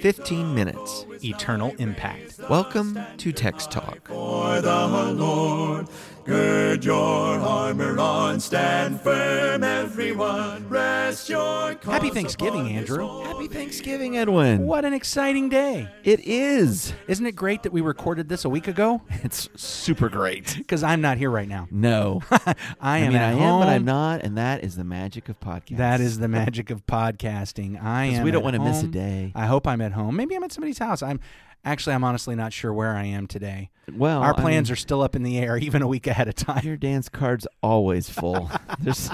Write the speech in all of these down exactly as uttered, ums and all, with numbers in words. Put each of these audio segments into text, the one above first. fifteen minutes. Eternal impact. Welcome to Text Talk. For the Lord, gird your armor on, stand firm, everyone. Rest your cause. Happy Thanksgiving, Andrew. Happy Thanksgiving, Edwin. What an exciting day. It is. Isn't it great that we recorded this a week ago? It's super great. Because I'm not here right now. No. I, I am mean, at I home. am, but I'm not, and that is the magic of podcasting. That is the magic of podcasting. I am. Because we don't want to miss a day. I hope I'm at home. Maybe I'm at somebody's house. I'm Actually, I'm honestly not sure where I am today. Well, our plans I mean, are still up in the air, even a week ahead of time. Your dance card's always full. There's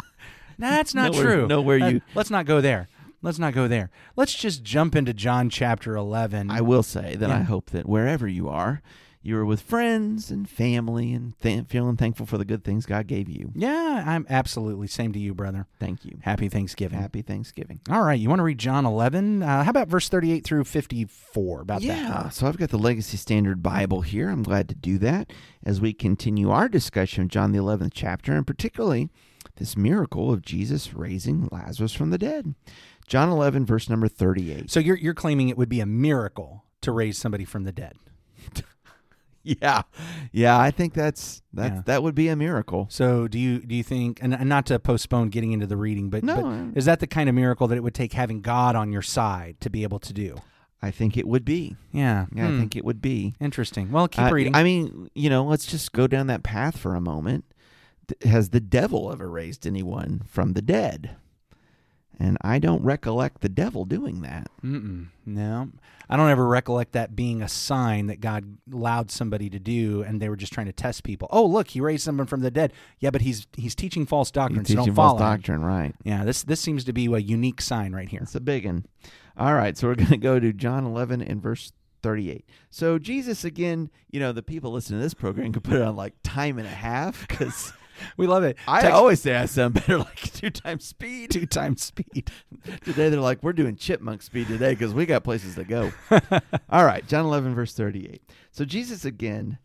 That's not nowhere, true. Nowhere you. Uh, let's not go there. Let's not go there. Let's just jump into John chapter eleven. I will say that yeah. I hope that wherever you are, you are with friends and family and th- feeling thankful for the good things God gave you. Yeah, I'm absolutely. Same to you, brother. Thank you. Happy Thanksgiving. Happy Thanksgiving. All right, you want to read John eleven? Uh, how about verse thirty-eight through fifty-four? About yeah, that. Yeah, so I've got the Legacy Standard Bible here. I'm glad to do that as we continue our discussion of John the eleventh chapter, and particularly this miracle of Jesus raising Lazarus from the dead. John eleven, verse number thirty-eight. So you're you're claiming it would be a miracle to raise somebody from the dead. Yeah, yeah, I think that's that. Yeah. That would be a miracle. So, do you do you think? And, and not to postpone getting into the reading, but, no, but is that the kind of miracle that it would take having God on your side to be able to do? I think it would be. Yeah, yeah hmm. I think it would be interesting. Well, keep uh, reading. I mean, you know, let's just go down that path for a moment. Has the devil ever raised anyone from the dead? And I don't recollect the devil doing that. Mm-mm. No. I don't ever recollect that being a sign that God allowed somebody to do, and they were just trying to test people. Oh, look, he raised someone from the dead. Yeah, but he's he's teaching false doctrine, he's so teaching don't follow false doctrine, him. Right. Yeah, this this seems to be a unique sign right here. It's a big one. All right, so we're going to go to John eleven and verse thirty-eight. So Jesus, again, you know, the people listening to this program could put it on like time and a half because— We love it. I Text- always say I sound better like two times speed. Two times speed. Today they're like, we're doing chipmunk speed today because we got places to go. All right, John eleven, verse thirty-eight. So Jesus, again,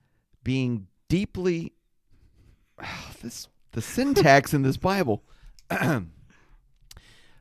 being deeply, oh, this the syntax in this Bible. All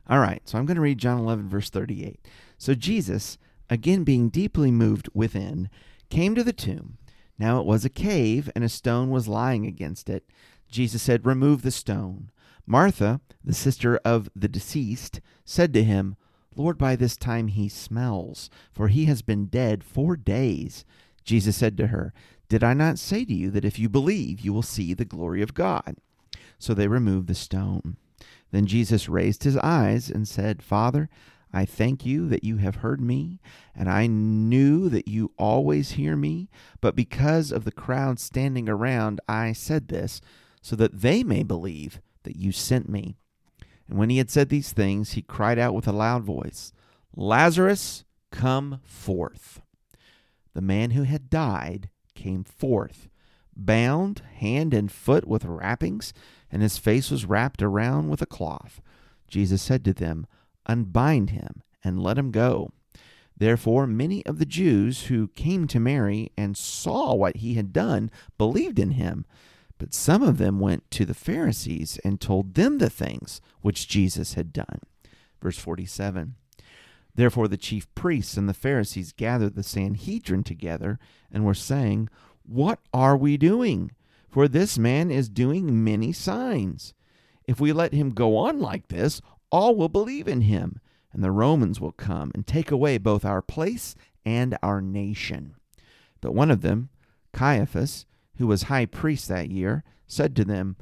right, so I'm going to read John eleven, verse thirty-eight. So Jesus, again, being deeply moved within, came to the tomb. Now it was a cave, and a stone was lying against it. Jesus said, "Remove the stone." Martha, the sister of the deceased, said to him, "Lord, by this time he smells, for he has been dead four days." Jesus said to her, "Did I not say to you that if you believe, you will see the glory of God?" So they removed the stone. Then Jesus raised his eyes and said, "Father, I thank you that you have heard me, and I knew that you always hear me, but because of the crowd standing around, I said this, so that they may believe that you sent me." And when he had said these things, he cried out with a loud voice, "Lazarus, come forth." The man who had died came forth, bound hand and foot with wrappings, and his face was wrapped around with a cloth. Jesus said to them, "Unbind him and let him go." Therefore, many of the Jews who came to Mary and saw what he had done believed in him. But some of them went to the Pharisees and told them the things which Jesus had done. Verse forty-seven. Therefore the chief priests and the Pharisees gathered the Sanhedrin together and were saying, "What are we doing? For this man is doing many signs. If we let him go on like this, all will believe in him, and the Romans will come and take away both our place and our nation." But one of them, Caiaphas, who was high priest that year, said to them,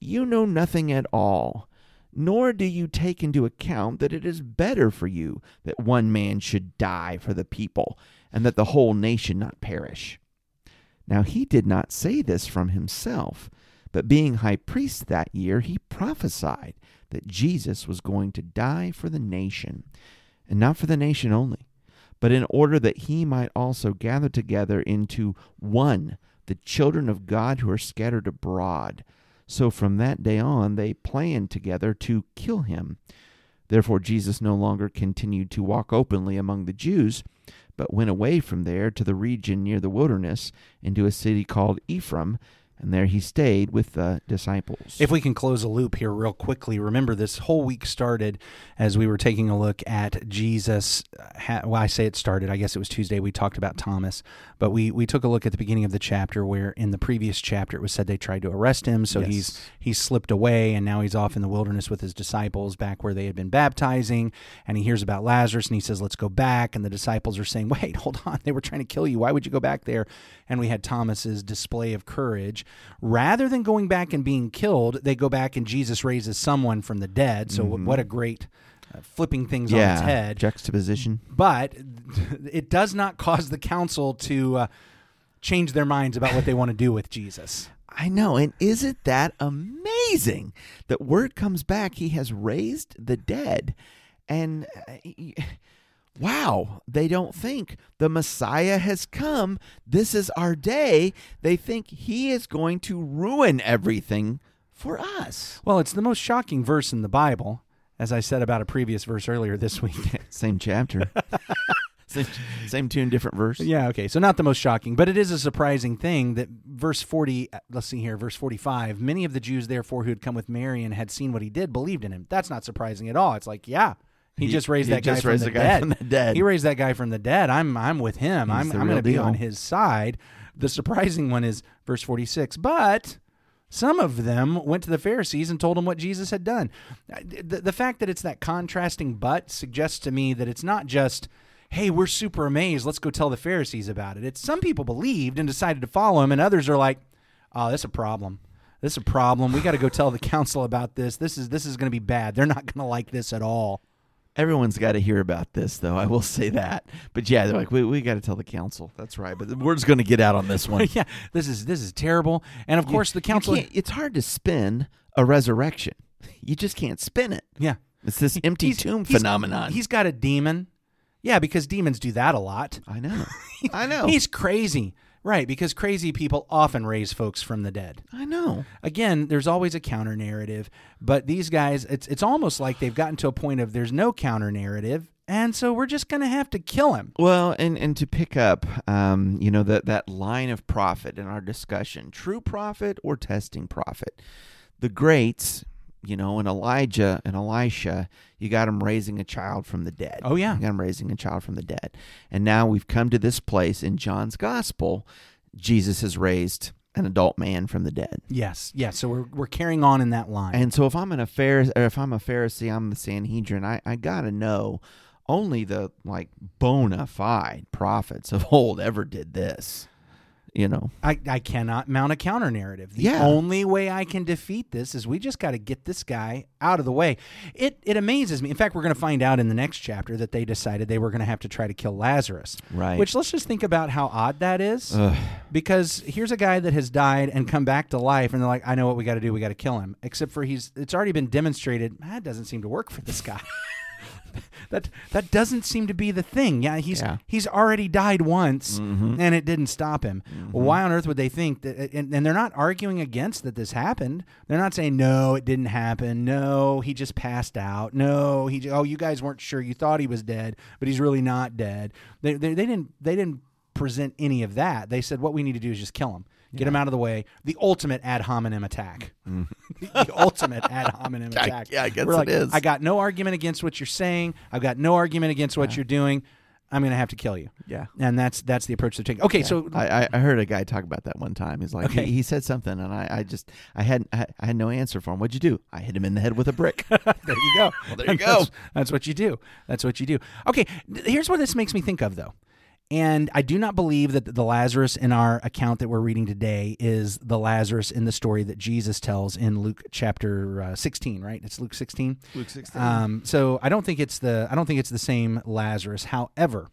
"You know nothing at all, nor do you take into account that it is better for you that one man should die for the people, and that the whole nation not perish." Now he did not say this from himself, but being high priest that year, he prophesied that Jesus was going to die for the nation, and not for the nation only, but in order that he might also gather together into one the children of God who are scattered abroad. So from that day on, they planned together to kill him. Therefore, Jesus no longer continued to walk openly among the Jews, but went away from there to the region near the wilderness, into a city called Ephraim, And there he stayed with the disciples. If we can close a loop here real quickly, remember this whole week started as we were taking a look at Jesus. Well, I say it started. I guess it was Tuesday. We talked about Thomas. But we, we took a look at the beginning of the chapter where in the previous chapter it was said they tried to arrest him. So yes. he's he's slipped away, and now he's off in the wilderness with his disciples back where they had been baptizing. And he hears about Lazarus, and he says, let's go back. And the disciples are saying, wait, hold on. They were trying to kill you. Why would you go back there? And we had Thomas's display of courage. Rather than going back and being killed, they go back and Jesus raises someone from the dead. So mm-hmm. what a great uh, flipping things yeah, on its head. Juxtaposition. But it does not cause the council to uh, change their minds about what they want to do with Jesus. I know. And isn't that amazing that word comes back? He has raised the dead. And uh, he, wow, they don't think the Messiah has come. This is our day. They think he is going to ruin everything for us. Well, it's the most shocking verse in the Bible, as I said about a previous verse earlier this week. Same chapter. Same, same tune, different verse. Yeah, okay. So not the most shocking, but it is a surprising thing that verse forty, let's see here, verse forty-five, many of the Jews, therefore, who had come with Mary and had seen what he did, believed in him. That's not surprising at all. It's like, yeah. He, he just raised he that just guy, raised from, the guy from the dead. He raised that guy from the dead. I'm I'm with him. He's I'm I'm going to be on his side. The surprising one is verse forty-six. But some of them went to the Pharisees and told them what Jesus had done. The, the fact that it's that contrasting but suggests to me that it's not just, hey, we're super amazed, let's go tell the Pharisees about it. It's some people believed and decided to follow him, and others are like, oh, that's a problem. This is a problem. We got to go tell the council about this. This is this is going to be bad. They're not going to like this at all. Everyone's got to hear about this, though. I will say that. But yeah, they're like, we we got to tell the council. That's right. But the word's going to get out on this one. yeah, this is this is terrible. And of you, course, the council. It's hard to spin a resurrection. You just can't spin it. Yeah, it's this empty he's, tomb he's, phenomenon. He's got a demon. Yeah, because demons do that a lot. I know. I know. He's crazy. Right, because crazy people often raise folks from the dead. I know. Again, there's always a counter-narrative, but these guys, it's it's almost like they've gotten to a point of there's no counter-narrative, and so we're just going to have to kill him. Well, and, and to pick up, um, you know, that, that line of prophet in our discussion, true prophet or testing prophet, the greats, you know, and Elijah and Elisha, you got him raising a child from the dead. Oh, yeah. You got him raising a child from the dead. And now we've come to this place in John's gospel, Jesus has raised an adult man from the dead. Yes, yes. So we're we're carrying on in that line. And so if I'm in a Pharise- or if I'm a Pharisee, I'm the Sanhedrin, I, I got to know only the like bona fide prophets of old ever did this. You know, I, I cannot mount a counter narrative. The yeah. only way I can defeat this is we just got to get this guy out of the way. It it amazes me. In fact, we're going to find out in the next chapter that they decided they were going to have to try to kill Lazarus. Right. Which let's just think about how odd that is. Ugh. Because here's a guy that has died and come back to life, and they're like, I know what we got to do. We got to kill him. Except for he's it's already been demonstrated. That doesn't seem to work for this guy. That that doesn't seem to be the thing. Yeah, he's yeah. he's already died once, mm-hmm. and it didn't stop him. Mm-hmm. Well, why on earth would they think that? And, and they're not arguing against that this happened. They're not saying no, it didn't happen. No, he just passed out. No, he. Oh, you guys weren't sure. You thought he was dead, but he's really not dead. They they, they didn't they didn't present any of that. They said what we need to do is just kill him. Get yeah. him out of the way. The ultimate ad hominem attack. Mm. the ultimate ad hominem attack. I, yeah, I guess We're it like, is. I got no argument against what you're saying. I've got no argument against what yeah. you're doing. I'm going to have to kill you. Yeah. And that's that's the approach they're taking. Okay, yeah. so... I, I heard a guy talk about that one time. He's like, okay. he, he said something, and I, I just... I had I had no answer for him. What'd you do? I hit him in the head with a brick. there you go. Well, there you go. That's, that's what you do. That's what you do. Okay, here's what this makes me think of, though. And I do not believe that the Lazarus in our account that we're reading today is the Lazarus in the story that Jesus tells in Luke chapter uh, sixteen, right? It's Luke sixteen. Luke sixteen. Um, so I don't think it's the I don't think it's the same Lazarus. However,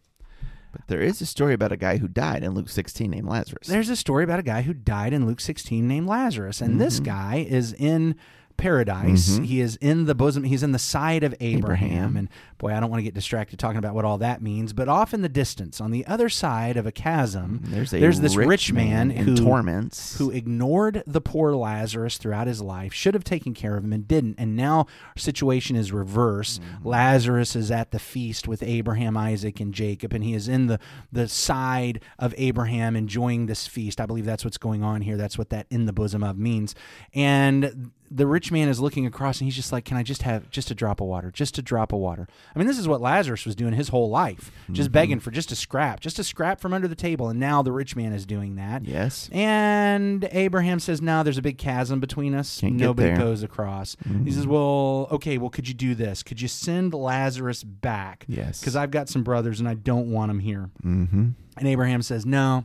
but there is a story about a guy who died in Luke sixteen named Lazarus. There's a story about a guy who died in Luke sixteen named Lazarus, and mm-hmm. this guy is in paradise. Mm-hmm. He is in the bosom. He's in the side of Abraham. Abraham. And boy, I don't want to get distracted talking about what all that means. But off in the distance, on the other side of a chasm, there's, a there's this rich, rich man, man who, torments. who ignored the poor Lazarus throughout his life, should have taken care of him and didn't. And now our situation is reversed. Mm-hmm. Lazarus is at the feast with Abraham, Isaac, and Jacob, and he is in the, the side of Abraham enjoying this feast. I believe that's what's going on here. That's what that in the bosom of means. And the rich man is looking across and he's just like, can I just have just a drop of water, just a drop of water? I mean, this is what Lazarus was doing his whole life, just mm-hmm. begging for just a scrap, just a scrap from under the table. And now the rich man is doing that. Yes. And Abraham says, no, there's a big chasm between us. Can't Nobody goes across. Mm-hmm. He says, well, okay, well, could you do this? Could you send Lazarus back? Yes. Because I've got some brothers and I don't want them here. Mm-hmm. And Abraham says, no.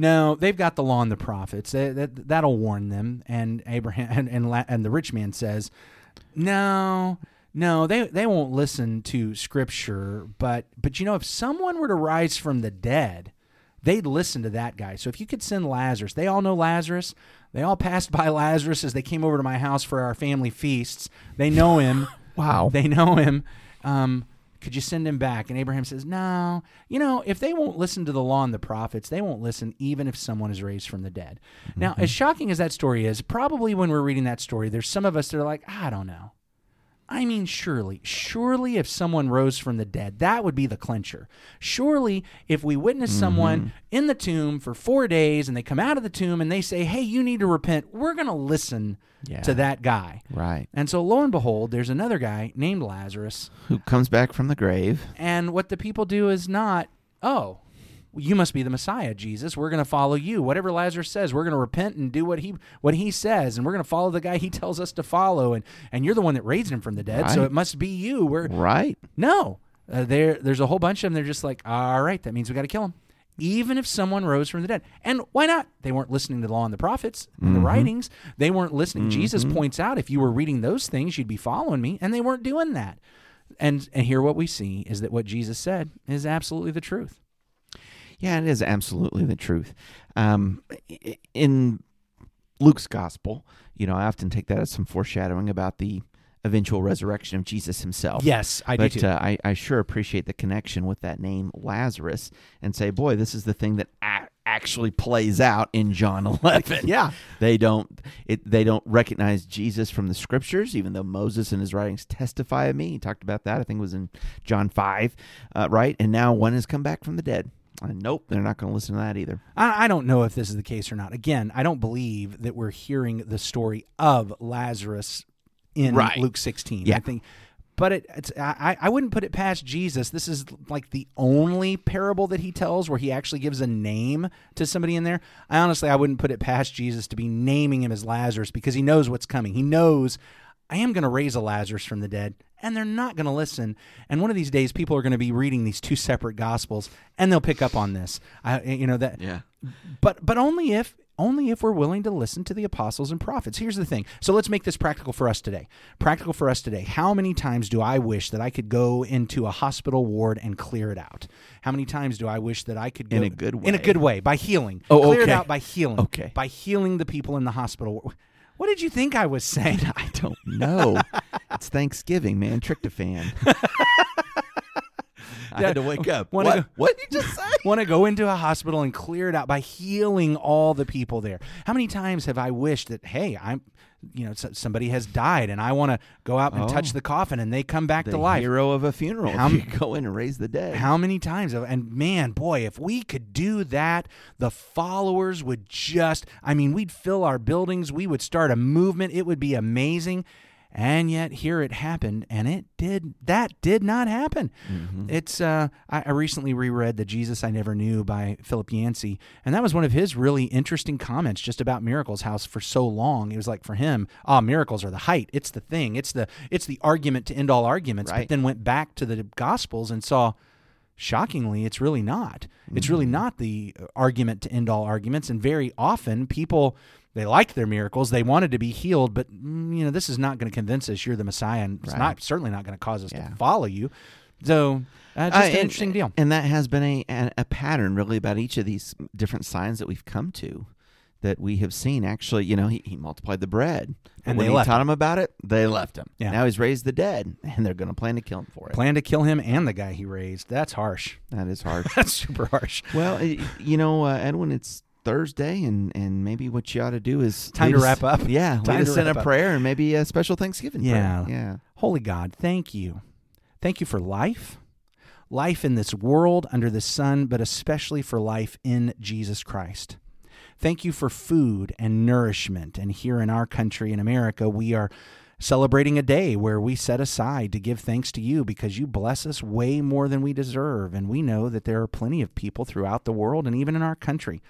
No, they've got the law and the prophets. They, that, that'll warn them. And Abraham and and, La, and the rich man says, "No, no, they, they won't listen to Scripture. But but you know, if someone were to rise from the dead, they'd listen to that guy. So if you could send Lazarus, they all know Lazarus. They all passed by Lazarus as they came over to my house for our family feasts. They know him. Wow, they know him." Um, Could you send him back? And Abraham says, no, you know, if they won't listen to the law and the prophets, they won't listen even if someone is raised from the dead. Mm-hmm. Now, as shocking as that story is, probably when we're reading that story, there's some of us that are like, I don't know. I mean, surely, surely if someone rose from the dead, that would be the clincher. Surely if we witness mm-hmm. someone in the tomb for four days and they come out of the tomb and they say, hey, you need to repent, we're going to listen yeah. to that guy. Right. And so lo and behold, there's another guy named Lazarus. Who comes back from the grave. And what the people do is not, oh, you must be the Messiah, Jesus. We're going to follow you. Whatever Lazarus says, we're going to repent and do what he what he says, and we're going to follow the guy he tells us to follow, and, and you're the one that raised him from the dead, right. so it must be you. We're Right. No. Uh, there, there's a whole bunch of them. They're just like, all right, that means we got to kill him, even if someone rose from the dead. And why not? They weren't listening to the law and the prophets and mm-hmm. the writings. They weren't listening. Mm-hmm. Jesus points out, if you were reading those things, you'd be following me, and they weren't doing that. And, and here what we see is that what Jesus said is absolutely the truth. Yeah, it is absolutely the truth. Um, in Luke's gospel, you know, I often take that as some foreshadowing about the eventual resurrection of Jesus himself. Yes, I but, do too. But uh, I, I sure appreciate the connection with that name Lazarus and say, boy, this is the thing that a- actually plays out in John eleven. Yeah. They don't it, they don't recognize Jesus from the Scriptures, even though Moses in his writings testify of me. He talked about that, I think it was in John five, uh, right? And now one has come back from the dead. Uh, nope, they're not going to listen to that either. I, I don't know if this is the case or not. Again, I don't believe that we're hearing the story of Lazarus in right. Luke sixteen. Yeah. I think, but it, it's, I, I wouldn't put it past Jesus. This is like the only parable that he tells where he actually gives a name to somebody in there. I honestly, I wouldn't put it past Jesus to be naming him as Lazarus because he knows what's coming. He knows, I am going to raise a Lazarus from the dead. And they're not going to listen. And one of these days, people are going to be reading these two separate gospels, and they'll pick up on this. I, you know that. Yeah. But but only if only if we're willing to listen to the apostles and prophets. Here's the thing. So let's make this practical for us today. Practical for us today. How many times do I wish that I could go into a hospital ward and clear it out? How many times do I wish that I could go in a good way? In a good way by healing. Oh, clear okay. it out by healing. Okay. By healing the people in the hospital. What did you think I was saying? I don't know. It's Thanksgiving, man. Tryptophan. I had to wake up. What, go, what did you just say? Want to go into a hospital and clear it out by healing all the people there. How many times have I wished that, hey, I'm, you know, somebody has died and I want to go out and oh, touch the coffin and they come back the to life. Hero of a funeral. How m- go in and raise the dead. How many times? And man, boy, if we could do that, the followers would just, I mean, we'd fill our buildings. We would start a movement. It would be amazing. And yet here it happened, and it did. That did not happen. Mm-hmm. It's uh, I, I recently reread The Jesus I Never Knew by Philip Yancey, and that was one of his really interesting comments just about miracles. How for so long it was like for him, ah, oh, miracles are the height. It's the thing. It's the it's the argument to end all arguments. Right. But then went back to the Gospels and saw, shockingly, it's really not. Mm-hmm. It's really not the argument to end all arguments, and very often people. They liked their miracles. They wanted to be healed, but you know this is not going to convince us you're the Messiah, and it's right. not certainly not going to cause us yeah. to follow you. So that's uh, just uh, an and, interesting deal. And that has been a, a pattern, really, about each of these different signs that we've come to. that we have seen. Actually, you know, he, he multiplied the bread. And when they he taught him about it, they left him. Yeah. Now he's raised the dead, and they're going to plan to kill him for it. Plan to kill him and the guy he raised. That's harsh. That is harsh. That's super harsh. Well, you know, uh, Edwin, it's Thursday, and, and maybe what you ought to do is... Time to wrap up. Yeah. Time to send a prayer and maybe a special Thanksgiving prayer. Yeah. Yeah. Holy God, thank you. Thank you for life. Life in this world under the sun, but especially for life in Jesus Christ. Thank you for food and nourishment. And here in our country, in America, we are celebrating a day where we set aside to give thanks to you because you bless us way more than we deserve. And we know that there are plenty of people throughout the world and even in our country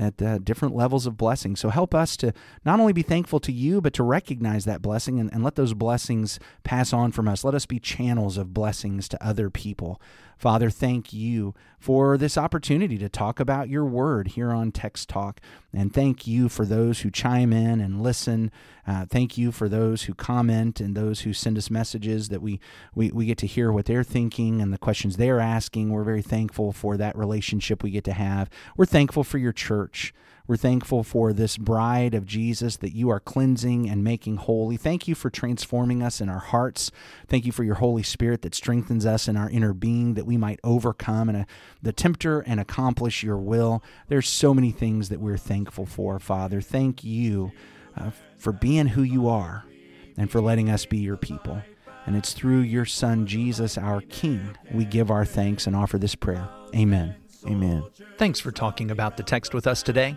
at uh, different levels of blessing. So help us to not only be thankful to you, but to recognize that blessing and, and let those blessings pass on from us. Let us be channels of blessings to other people. Father, thank you for this opportunity to talk about your word here on Text Talk. And thank you for those who chime in and listen. Uh, thank you for those who comment and those who send us messages that we, we, we get to hear what they're thinking and the questions they're asking. We're very thankful for that relationship we get to have. We're thankful for your church. We're thankful for this bride of Jesus that you are cleansing and making holy. Thank you for transforming us in our hearts. Thank you for your Holy Spirit that strengthens us in our inner being that we might overcome and, uh, the tempter and accomplish your will. There's so many things that we're thankful for, Father. Thank you uh, for being who you are and for letting us be your people. And it's through your Son, Jesus, our King, we give our thanks and offer this prayer. Amen. Amen. Thanks for talking about the text with us today.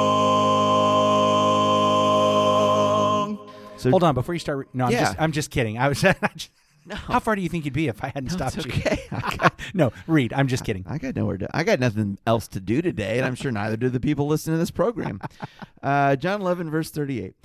So, Hold on, before you start, re- no, I'm, yeah. just, I'm just kidding. I was. I just, no. How far do you think you'd be if I hadn't no, stopped it's okay. you? Got, no, Reed, I'm just kidding. I, I got nowhere to. I got nothing else to do today, and I'm sure neither do the people listening to this program. Uh, John eleven, verse thirty-eight.